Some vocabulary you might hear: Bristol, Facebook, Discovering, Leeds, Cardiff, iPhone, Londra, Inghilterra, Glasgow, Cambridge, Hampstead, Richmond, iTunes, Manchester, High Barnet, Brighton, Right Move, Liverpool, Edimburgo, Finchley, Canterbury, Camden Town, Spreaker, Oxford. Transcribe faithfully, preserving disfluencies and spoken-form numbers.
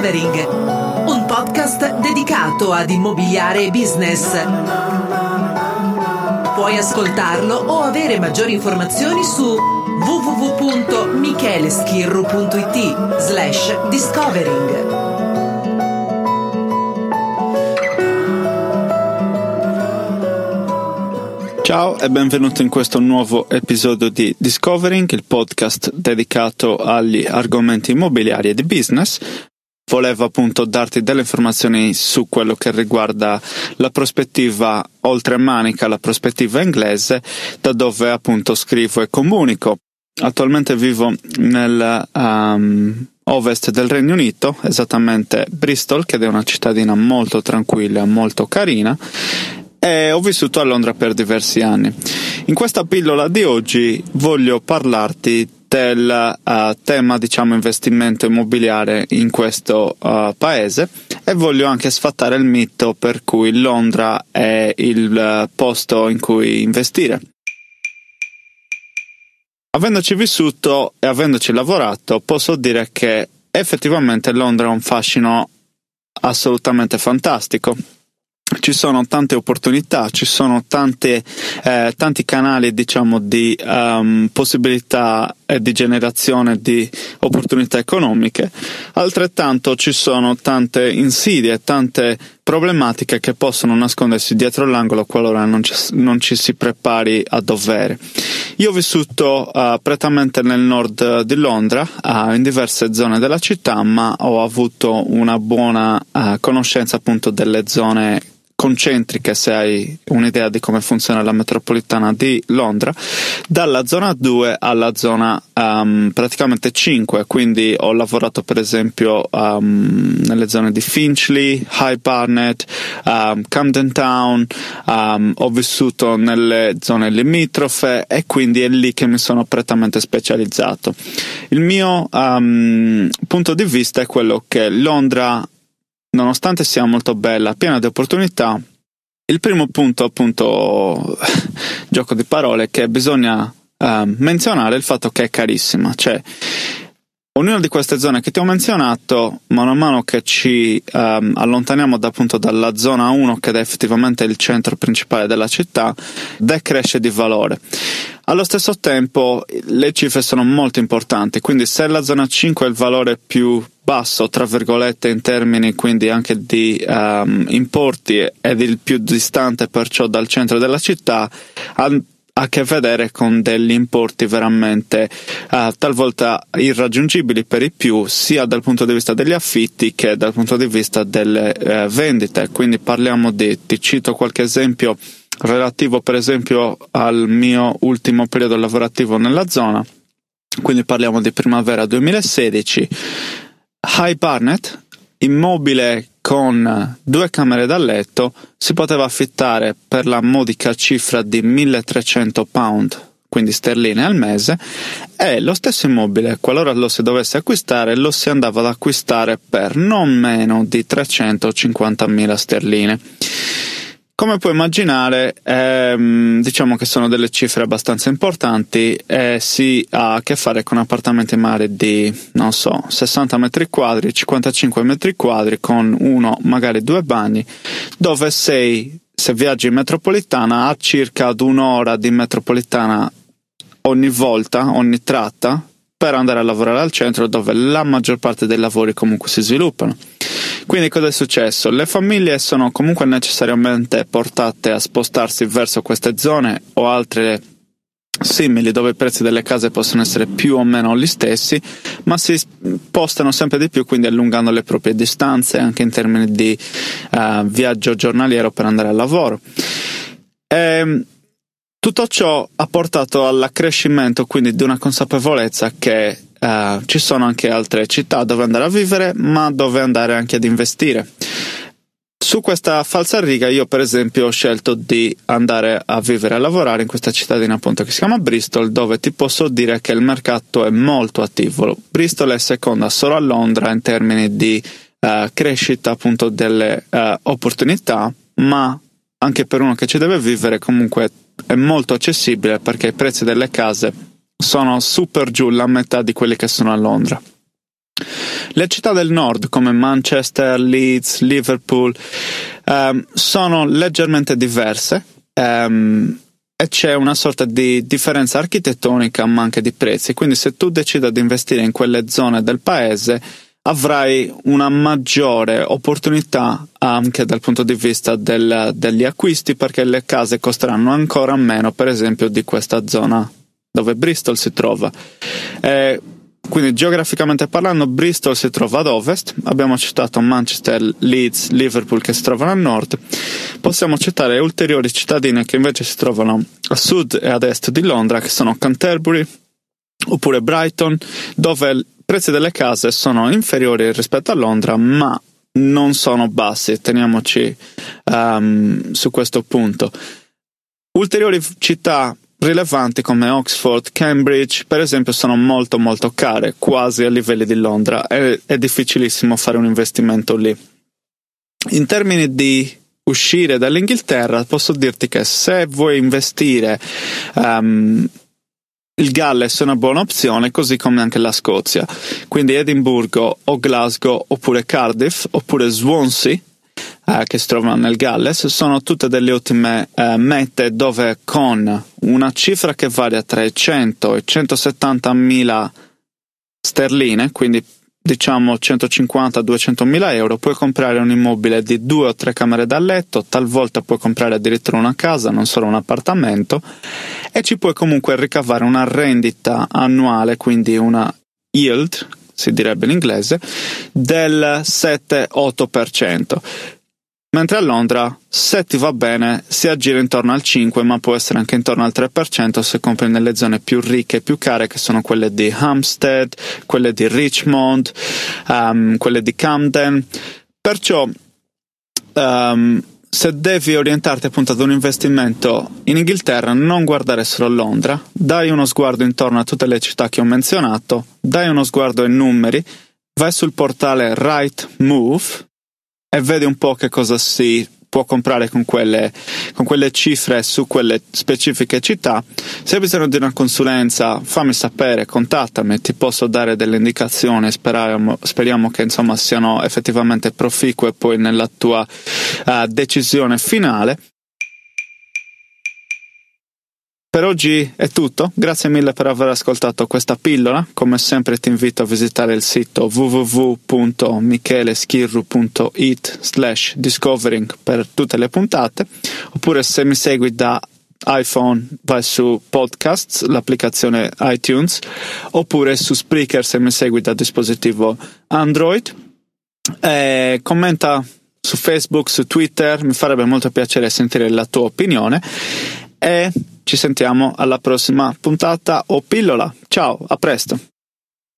Discovering, un podcast dedicato ad immobiliare e business. Puoi ascoltarlo o avere maggiori informazioni su www.micheleschirru.it slash discovering. Ciao e benvenuto in questo nuovo episodio di Discovering, il podcast dedicato agli argomenti immobiliari e di business. Volevo appunto darti delle informazioni su quello che riguarda la prospettiva oltremanica, la prospettiva inglese, da dove appunto scrivo e comunico. Attualmente vivo nel um, ovest del Regno Unito, esattamente Bristol, che è una cittadina molto tranquilla, molto carina. E ho vissuto a Londra per diversi anni. In questa pillola di oggi voglio parlarti del uh, tema, diciamo, investimento immobiliare in questo uh, paese, e voglio anche sfatare il mito per cui Londra è il uh, posto in cui investire. Avendoci vissuto e avendoci lavorato, posso dire che effettivamente Londra ha un fascino assolutamente fantastico. Ci sono tante opportunità, ci sono tante, eh, tanti canali, diciamo, di um, possibilità eh, di generazione di opportunità economiche. Altrettanto ci sono tante insidie, tante problematiche che possono nascondersi dietro l'angolo qualora non ci, non ci si prepari a dovere. Io ho vissuto uh, prettamente nel nord di Londra, uh, in diverse zone della città, ma ho avuto una buona uh, conoscenza appunto delle zone concentriche, se hai un'idea di come funziona la metropolitana di Londra, dalla zona due alla zona um, praticamente cinque, quindi ho lavorato per esempio um, nelle zone di Finchley, High Barnet, um, Camden Town, um, ho vissuto nelle zone limitrofe e quindi è lì che mi sono prettamente specializzato. Il mio um, punto di vista è quello che Londra, nonostante sia molto bella, piena di opportunità, il primo punto, appunto, gioco di parole, è che bisogna eh, menzionare il fatto che è carissima. Cioè, ognuna di queste zone che ti ho menzionato, mano a mano che ci ehm, allontaniamo da, appunto, dalla zona uno, che è effettivamente il centro principale della città, decresce di valore. Allo stesso tempo le cifre sono molto importanti, quindi se la zona cinque è il valore più basso, tra virgolette, in termini quindi anche di um, importi, ed il più distante perciò dal centro della città, ha a che vedere con degli importi veramente uh, talvolta irraggiungibili per i più, sia dal punto di vista degli affitti che dal punto di vista delle uh, vendite. Quindi parliamo di, ti cito qualche esempio relativo per esempio al mio ultimo periodo lavorativo nella zona, quindi parliamo di primavera duemilasedici, High Barnet, immobile con due camere da letto, si poteva affittare per la modica cifra di milletrecento pound, quindi sterline al mese, e lo stesso immobile, qualora lo si dovesse acquistare, lo si andava ad acquistare per non meno di trecentocinquantamila sterline. Come puoi immaginare, ehm, diciamo che sono delle cifre abbastanza importanti, e si ha a che fare con appartamenti magari di, non so, sessanta metri quadri, cinquantacinque metri quadri, con uno, magari due bagni, dove sei, se viaggi in metropolitana, a circa ad un'ora di metropolitana ogni volta, ogni tratta, per andare a lavorare al centro, dove la maggior parte dei lavori comunque si sviluppano. Quindi cosa è successo? Le famiglie sono comunque necessariamente portate a spostarsi verso queste zone o altre simili, dove i prezzi delle case possono essere più o meno gli stessi, ma si spostano sempre di più, quindi allungando le proprie distanze anche in termini di uh, viaggio giornaliero per andare al lavoro. E tutto ciò ha portato all'accrescimento quindi di una consapevolezza che Uh, ci sono anche altre città dove andare a vivere, ma dove andare anche ad investire. Su questa falsariga io per esempio ho scelto di andare a vivere e a lavorare in questa cittadina, appunto, che si chiama Bristol, dove ti posso dire che il mercato è molto attivo. Bristol è seconda solo a Londra in termini di uh, crescita, appunto, delle uh, opportunità, ma anche per uno che ci deve vivere comunque è molto accessibile, perché i prezzi delle case sono super giù, la metà di quelli che sono a Londra. Le città del nord come Manchester, Leeds, Liverpool ehm, sono leggermente diverse ehm, e c'è una sorta di differenza architettonica ma anche di prezzi, quindi se tu decida di investire in quelle zone del paese avrai una maggiore opportunità anche dal punto di vista del, degli acquisti, perché le case costeranno ancora meno per esempio di questa zona dove Bristol si trova. Eh, quindi geograficamente parlando Bristol si trova ad ovest, abbiamo citato Manchester, Leeds, Liverpool che si trovano a nord, possiamo citare ulteriori cittadine che invece si trovano a sud e ad est di Londra, che sono Canterbury oppure Brighton, dove i prezzi delle case sono inferiori rispetto a Londra ma non sono bassi, teniamoci um, su questo punto. Ulteriori città rilevanti come Oxford, Cambridge per esempio sono molto molto care, quasi a livelli di Londra, è, è difficilissimo fare un investimento lì. In termini di uscire dall'Inghilterra posso dirti che se vuoi investire um, il Galles è una buona opzione, così come anche la Scozia, quindi Edimburgo o Glasgow oppure Cardiff oppure Swansea che si trovano nel Galles, sono tutte delle ottime eh, mete dove con una cifra che varia tra i cento e centosettanta mila sterline, quindi diciamo centocinquanta duecento mila euro, puoi comprare un immobile di due o tre camere da letto, talvolta puoi comprare addirittura una casa, non solo un appartamento, e ci puoi comunque ricavare una rendita annuale, quindi una yield, si direbbe in inglese, del sette otto per cento. Mentre a Londra, se ti va bene, si aggira intorno al cinque, ma può essere anche intorno al tre per cento se compri nelle zone più ricche e più care, che sono quelle di Hampstead, quelle di Richmond, um, quelle di Camden. Perciò, um, se devi orientarti appunto ad un investimento in Inghilterra, non guardare solo Londra, dai uno sguardo intorno a tutte le città che ho menzionato, dai uno sguardo ai numeri, vai sul portale Right Move e vedi un po' che cosa si può comprare con quelle, con quelle cifre su quelle specifiche città. Se hai bisogno di una consulenza fammi sapere, contattami, ti posso dare delle indicazioni, speriamo, speriamo che insomma siano effettivamente proficue poi nella tua uh, decisione finale. Per oggi è tutto, grazie mille per aver ascoltato questa pillola, come sempre ti invito a visitare il sito www punto micheleschirru punto it slash discovering per tutte le puntate, oppure se mi segui da iPhone vai su Podcasts, l'applicazione iTunes, oppure su Spreaker se mi segui da dispositivo Android, e commenta su Facebook, su Twitter, mi farebbe molto piacere sentire la tua opinione e ci sentiamo alla prossima puntata o pillola. Ciao, a presto!